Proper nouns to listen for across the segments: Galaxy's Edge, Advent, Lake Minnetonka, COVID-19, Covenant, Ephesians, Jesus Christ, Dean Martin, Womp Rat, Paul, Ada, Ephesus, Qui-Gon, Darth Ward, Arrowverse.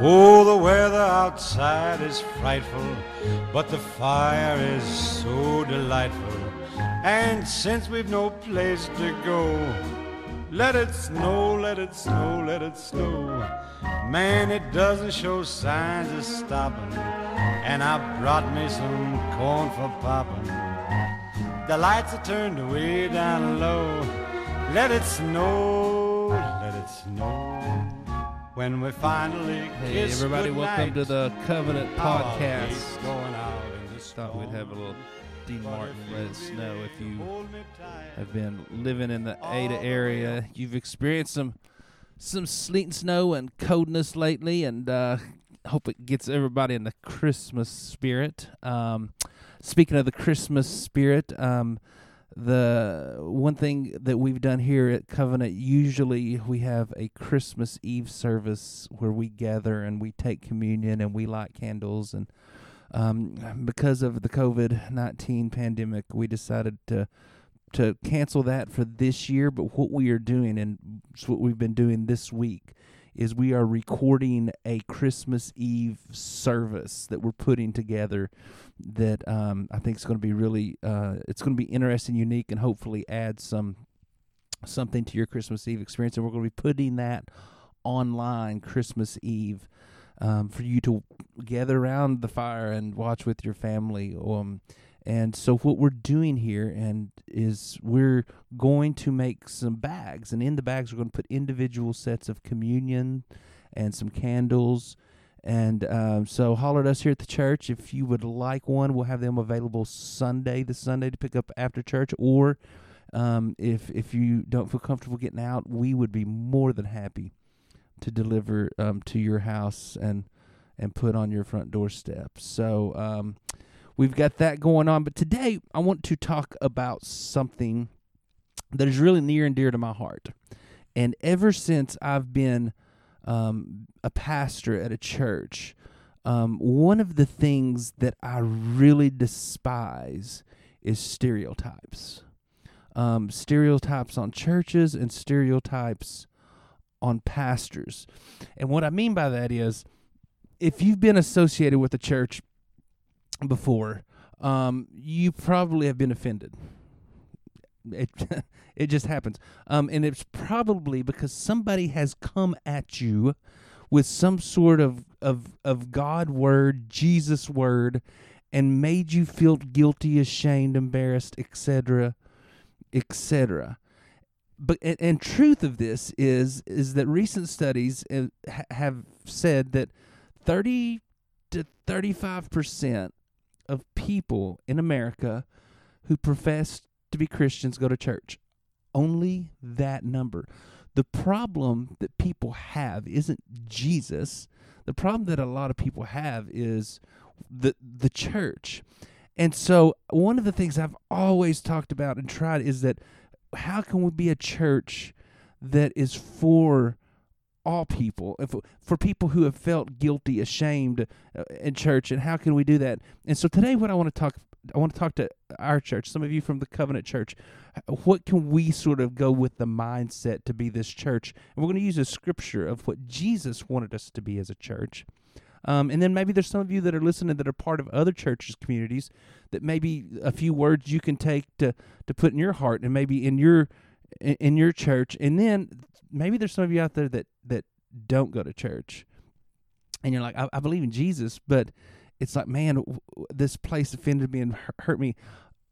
Oh, the weather outside is frightful, but the fire is so delightful. And since we've no place to go, let it snow, let it snow, let it snow. Man, it doesn't show signs of stopping, and I brought me some corn for popping. The lights are turned way down low. Let it snow, let it snow. When we finally kiss everybody, welcome to the Covenant podcast. Thought we'd have a little Dean Martin let us know if you have been living in the Ada area. You've experienced some sleet and snow and coldness lately, and hope it gets everybody in the Christmas spirit. Speaking of the Christmas spirit, the one thing that we've done here at Covenant, usually we have a Christmas Eve service where we gather and we take communion and we light candles. And because of the COVID-19 pandemic, we decided to cancel that for this year. But what we are doing, and what we've been doing this week, is we are recording a Christmas Eve service that we're putting together that I think is going to be really, it's going to be interesting, unique, and hopefully add something to your Christmas Eve experience. And we're going to be putting that online Christmas Eve for you to gather around the fire and watch with your family. And so what we're doing here is we're going to make some bags, and in the bags we're going to put individual sets of communion and some candles. And so holler at us here at the church if you would like one. We'll have them available this Sunday to pick up after church, or if you don't feel comfortable getting out, we would be more than happy to deliver to your house and put on your front doorstep. So we've got that going on, but today I want to talk about something that is really near and dear to my heart. And ever since I've been a pastor at a church, one of the things that I really despise is stereotypes. Stereotypes on churches and stereotypes on pastors. And what I mean by that is, if you've been associated with a church before, you probably have been offended. It just happens. And it's probably because somebody has come at you with some sort of God word, Jesus word, and made you feel guilty, ashamed, embarrassed, etc., etc. But and truth of this is that recent studies have said that 30 to 35% of people in America who profess to be Christians go to church. Only that number. The problem that people have isn't Jesus. The problem that a lot of people have is the church. And so one of the things I've always talked about and tried is that how can we be a church that is for all people, for people who have felt guilty, ashamed in church, and how can we do that? And so today, what I want to talk to our church, some of you from the Covenant Church. What can we sort of go with the mindset to be this church? And we're going to use a scripture of what Jesus wanted us to be as a church. And then maybe there's some of you that are listening that are part of other churches, communities, that maybe a few words you can take to put in your heart and maybe in your church. And then maybe there's some of you out there that don't go to church, and you're like, I believe in Jesus, but it's like, man, this place offended me and hurt me.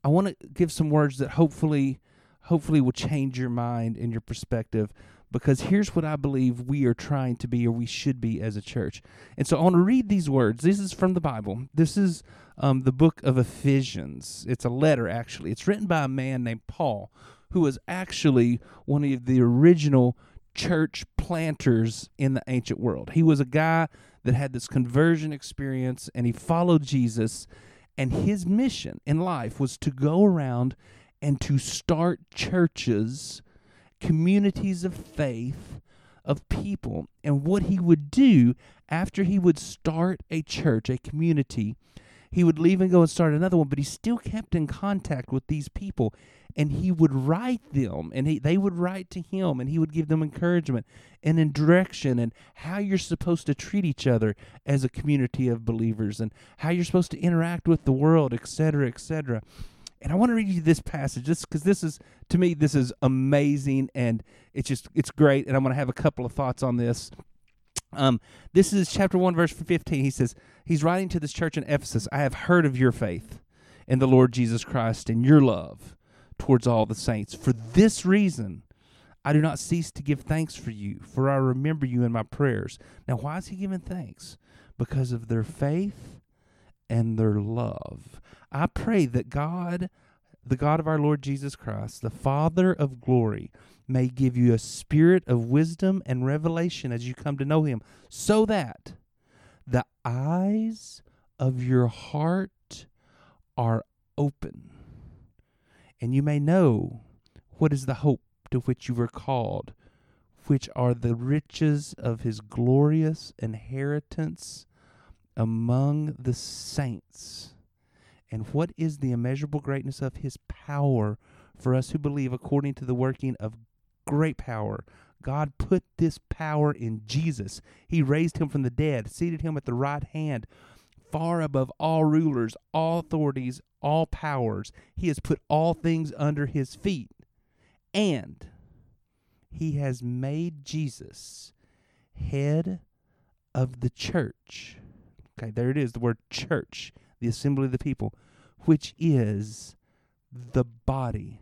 I want to give some words that hopefully will change your mind and your perspective, because here's what I believe we are trying to be, or we should be as a church. And so I want to read these words. This is from the Bible. This is the book of Ephesians. It's a letter, actually. It's written by a man named Paul, who was actually one of the original church planters in the ancient world. He was a guy that had this conversion experience, and he followed Jesus, and his mission in life was to go around and to start churches, communities of faith, of people. And what he would do after he would start a church, a community, He would leave and go and start another one, but he still kept in contact with these people, and he would write them, and they would write to him, and he would give them encouragement and direction and how you're supposed to treat each other as a community of believers and how you're supposed to interact with the world, etc., etc. And I want to read you this passage just because this is, to me, this is amazing, and it's great, and I'm going to have a couple of thoughts on this. This is chapter 1, verse 15. He says, he's writing to this church in Ephesus, I have heard of your faith in the Lord Jesus Christ and your love towards all the saints. For this reason, I do not cease to give thanks for you, for I remember you in my prayers. Now, why is he giving thanks? Because of their faith and their love. I pray that God, the God of our Lord Jesus Christ, the Father of glory, may give you a spirit of wisdom and revelation as you come to know him, so that the eyes of your heart are open, and you may know what is the hope to which you were called, which are the riches of his glorious inheritance among the saints, and what is the immeasurable greatness of his power for us who believe, according to the working of great power. God put this power in Jesus. He raised him from the dead, seated him at the right hand, far above all rulers, all authorities, all powers. He has put all things under his feet, and he has made Jesus head of the church. Okay, there it is, the word church, the assembly of the people, which is the body,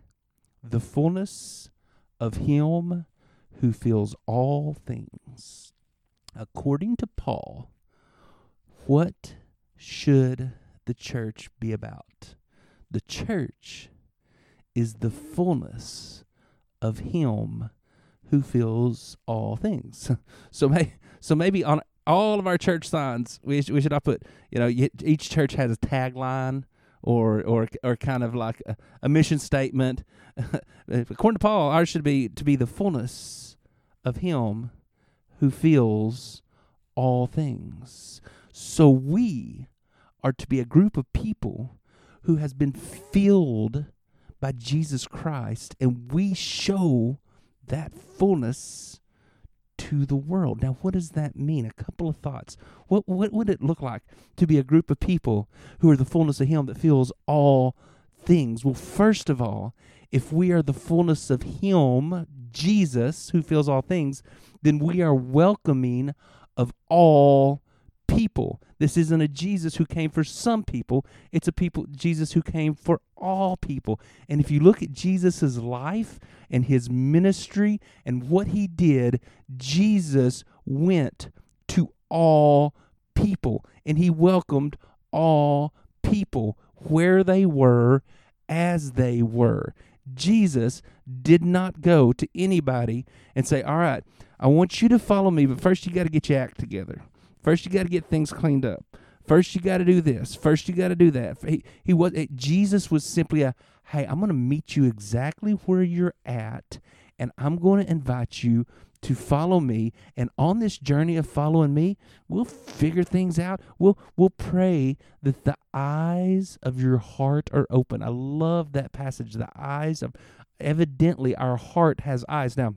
the fullness of him who fills all things. According to Paul, what should the church be about? The church is the fullness of him who fills all things. So maybe on all of our church signs, we should all put, each church has a tagline or kind of like a mission statement. According to Paul, ours should be to be the fullness of him who fills all things. So we are to be a group of people who has been filled by Jesus Christ, and we show that fullness to the world. Now, what does that mean? A couple of thoughts. What would it look like to be a group of people who are the fullness of him that fills all things? Well, first of all, if we are the fullness of him, Jesus, who fills all things, then we are welcoming of all people. This isn't a Jesus who came for some people. It's a Jesus who came for all people. And if you look at Jesus's life and his ministry and what he did, Jesus went to all people, and he welcomed all people where they were, as they were. Jesus did not go to anybody and say, all right, I want you to follow me, but first you got to get your act together. First, you got to get things cleaned up. First, you got to do this. First, you got to do that. Jesus was simply hey, I'm going to meet you exactly where you're at, and I'm going to invite you to follow me. And on this journey of following me, we'll figure things out. We'll pray that the eyes of your heart are open. I love that passage. The eyes of, evidently, our heart has eyes. Now,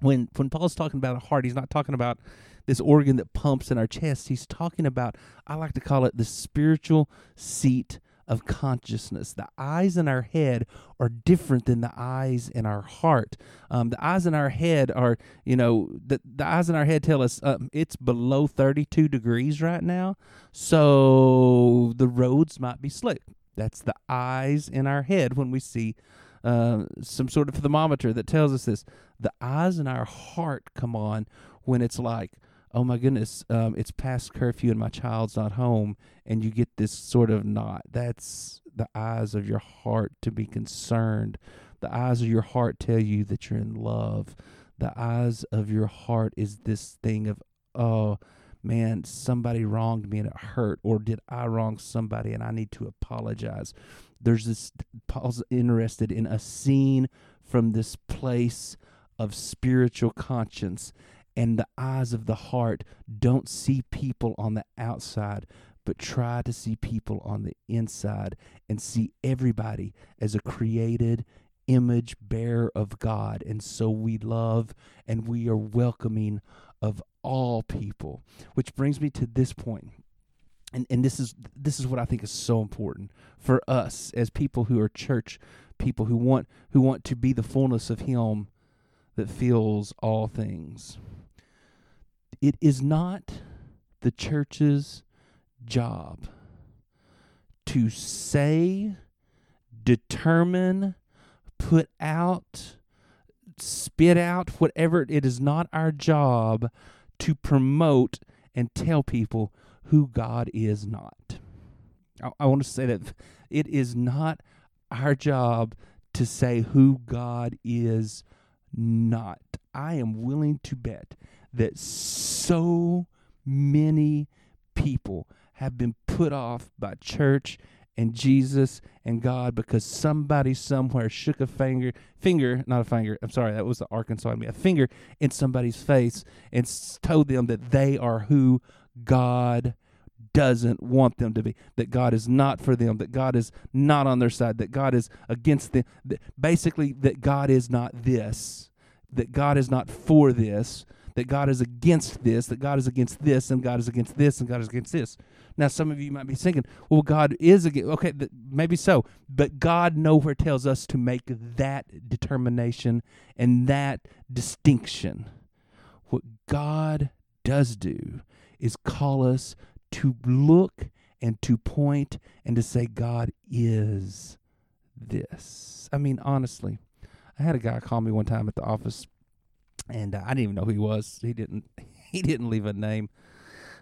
when Paul's talking about a heart, he's not talking about this organ that pumps in our chest. He's talking about, I like to call it the spiritual seat of consciousness. The eyes in our head are different than the eyes in our heart. The eyes in our head are, the eyes in our head tell us it's below 32 degrees right now, so the roads might be slick. That's the eyes in our head when we see some sort of thermometer that tells us this. The eyes in our heart come on when it's like, oh my goodness, it's past curfew and my child's not home, and you get this sort of knot. That's the eyes of your heart to be concerned. The eyes of your heart tell you that you're in love. The eyes of your heart is this thing of, oh man, somebody wronged me and it hurt, or did I wrong somebody and I need to apologize. There's this, Paul's interested in a scene from this place of spiritual conscience. And the eyes of the heart don't see people on the outside, but try to see people on the inside and see everybody as a created image bearer of God. And so we love and we are welcoming of all people, which brings me to this point. And this is what I think is so important for us as people who are church people who want to be the fullness of Him that fills all things. It is not the church's job to say, determine, put out, spit out, whatever. It is not our job to promote and tell people who God is not. I want to say that it is not our job to say who God is not. I am willing to bet that so many people have been put off by church and Jesus and God because somebody somewhere shook a finger in somebody's face and told them that they are who God doesn't want them to be, that God is not for them, that God is not on their side, that God is against them, basically that God is not this, that God is not for this, that God is against this, that God is against this, and God is against this, and God is against this. Now, some of you might be thinking, well, God is against, okay, maybe so, but God nowhere tells us to make that determination and that distinction. What God does do is call us to look and to point and to say, God is this. I mean, honestly, I had a guy call me one time at the office, and I didn't even know who he was. He didn't leave a name.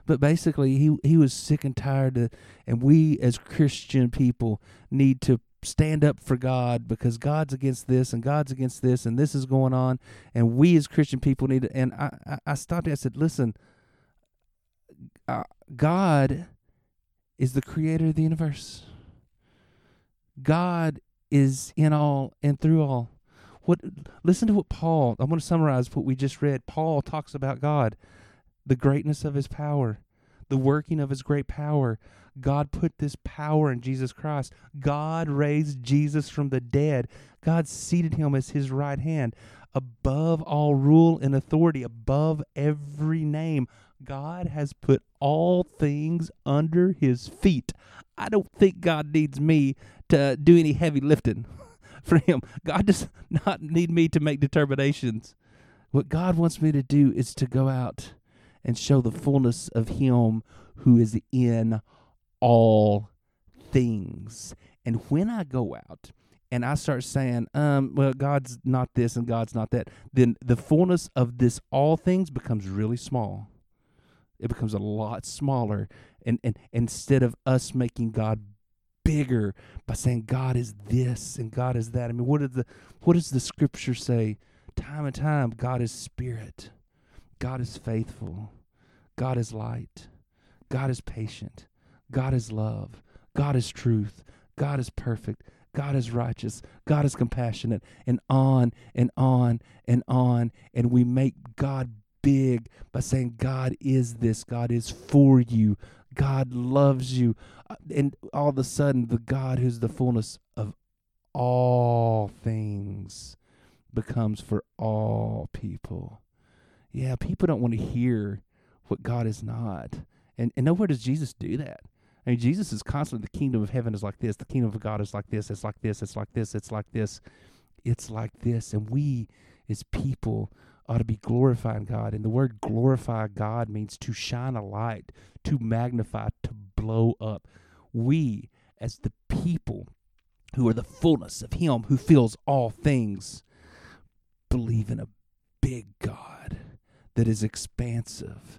But basically, he was sick and tired, and we as Christian people need to stand up for God because God's against this, and God's against this, and this is going on, and we as Christian people need to, and I stopped and I said, listen, God is the creator of the universe. God is in all and through all. Listen to what Paul, I want to summarize what we just read. Paul talks about God, the greatness of his power, the working of his great power. God put this power in Jesus Christ. God raised Jesus from the dead. God seated him as his right hand, above all rule and authority, above every name. God has put all things under his feet. I don't think God needs me to do any heavy lifting for him. God does not need me to make determinations. What God wants me to do is to go out and show the fullness of him who is in all things. And when I go out and I start saying, well, God's not this and God's not that, then the fullness of this all things becomes really small. It becomes a lot smaller, and instead of us making God bigger by saying God is this and God is that. I mean, what does the scripture say? Time and time, God is spirit. God is faithful. God is light. God is patient. God is love. God is truth. God is perfect. God is righteous. God is compassionate. And on and on and on. And we make God big by saying God is this, God is for you, God loves you, and all of a sudden the God who's the fullness of all things becomes for all people. Yeah, people don't want to hear what God is not, and nowhere does Jesus do that. I mean, Jesus is constantly, the kingdom of heaven is like this, the kingdom of God is like this, it's like this, it's like this, it's like this, it's like this, and we as people ought to be glorifying God. And the word glorify God means to shine a light, to magnify, to blow up. We, as the people who are the fullness of him who fills all things, believe in a big God that is expansive.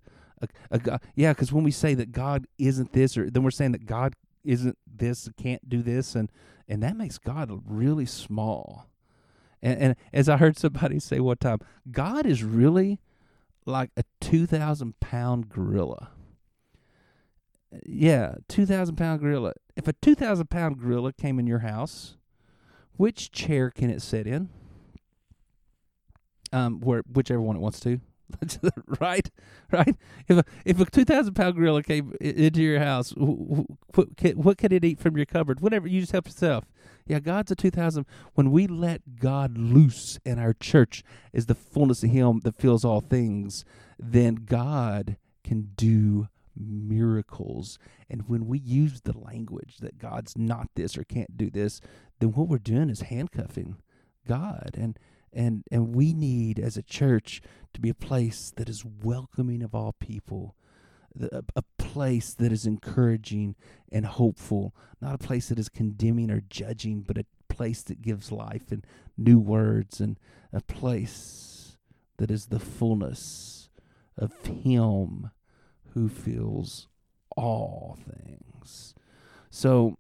Yeah, because when we say that God isn't this, or then we're saying that God isn't this, can't do this, and that makes God really small. And as I heard somebody say one time, God is really like a 2,000-pound gorilla. Yeah, 2,000-pound gorilla. If a 2,000-pound gorilla came in your house, which chair can it sit in? Whichever one it wants to. Right? If a 2,000-pound gorilla came into your house, what could it eat from your cupboard? Whatever, you just help yourself. Yeah, God's a 2,000. When we let God loose and our church is the fullness of Him that fills all things, then God can do miracles. And when we use the language that God's not this or can't do this, then what we're doing is handcuffing God. And we need, as a church, to be a place that is welcoming of all people, a place that is encouraging and hopeful, not a place that is condemning or judging, but a place that gives life and new words, and a place that is the fullness of Him who fills all things. So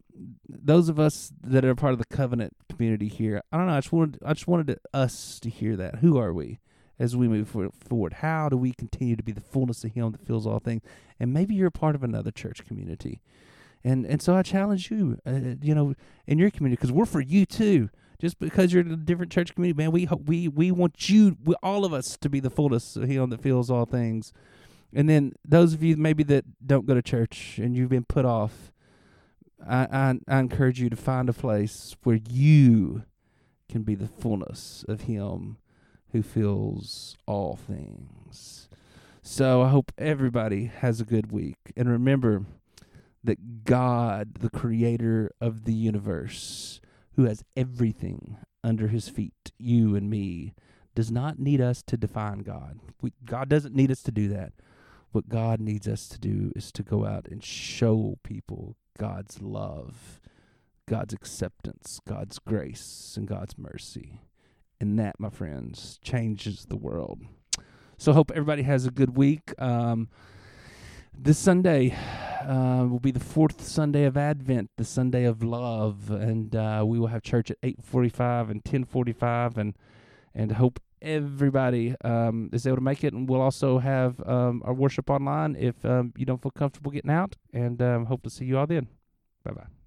those of us that are part of the covenant community here, I don't know, I just wanted us to hear that. Who are we as we move forward? How do we continue to be the fullness of Him that fills all things? And maybe you're a part of another church community. And so I challenge you, in your community, because we're for you too. Just because you're in a different church community, man, we want you, all of us, to be the fullness of Him that fills all things. And then those of you maybe that don't go to church and you've been put off, I encourage you to find a place where you can be the fullness of Him who fills all things. So I hope everybody has a good week. And remember that God, the creator of the universe, who has everything under His feet, you and me, does not need us to define God. God doesn't need us to do that. What God needs us to do is to go out and show people God's love, God's acceptance, God's grace, and God's mercy. And that, my friends, changes the world. So I hope everybody has a good week. This Sunday will be the fourth Sunday of Advent, the Sunday of love. And we will have church at 8:45 and 10:45. And hope everybody is able to make it, and we'll also have our worship online if you don't feel comfortable getting out, and hope to see you all then. Bye-bye.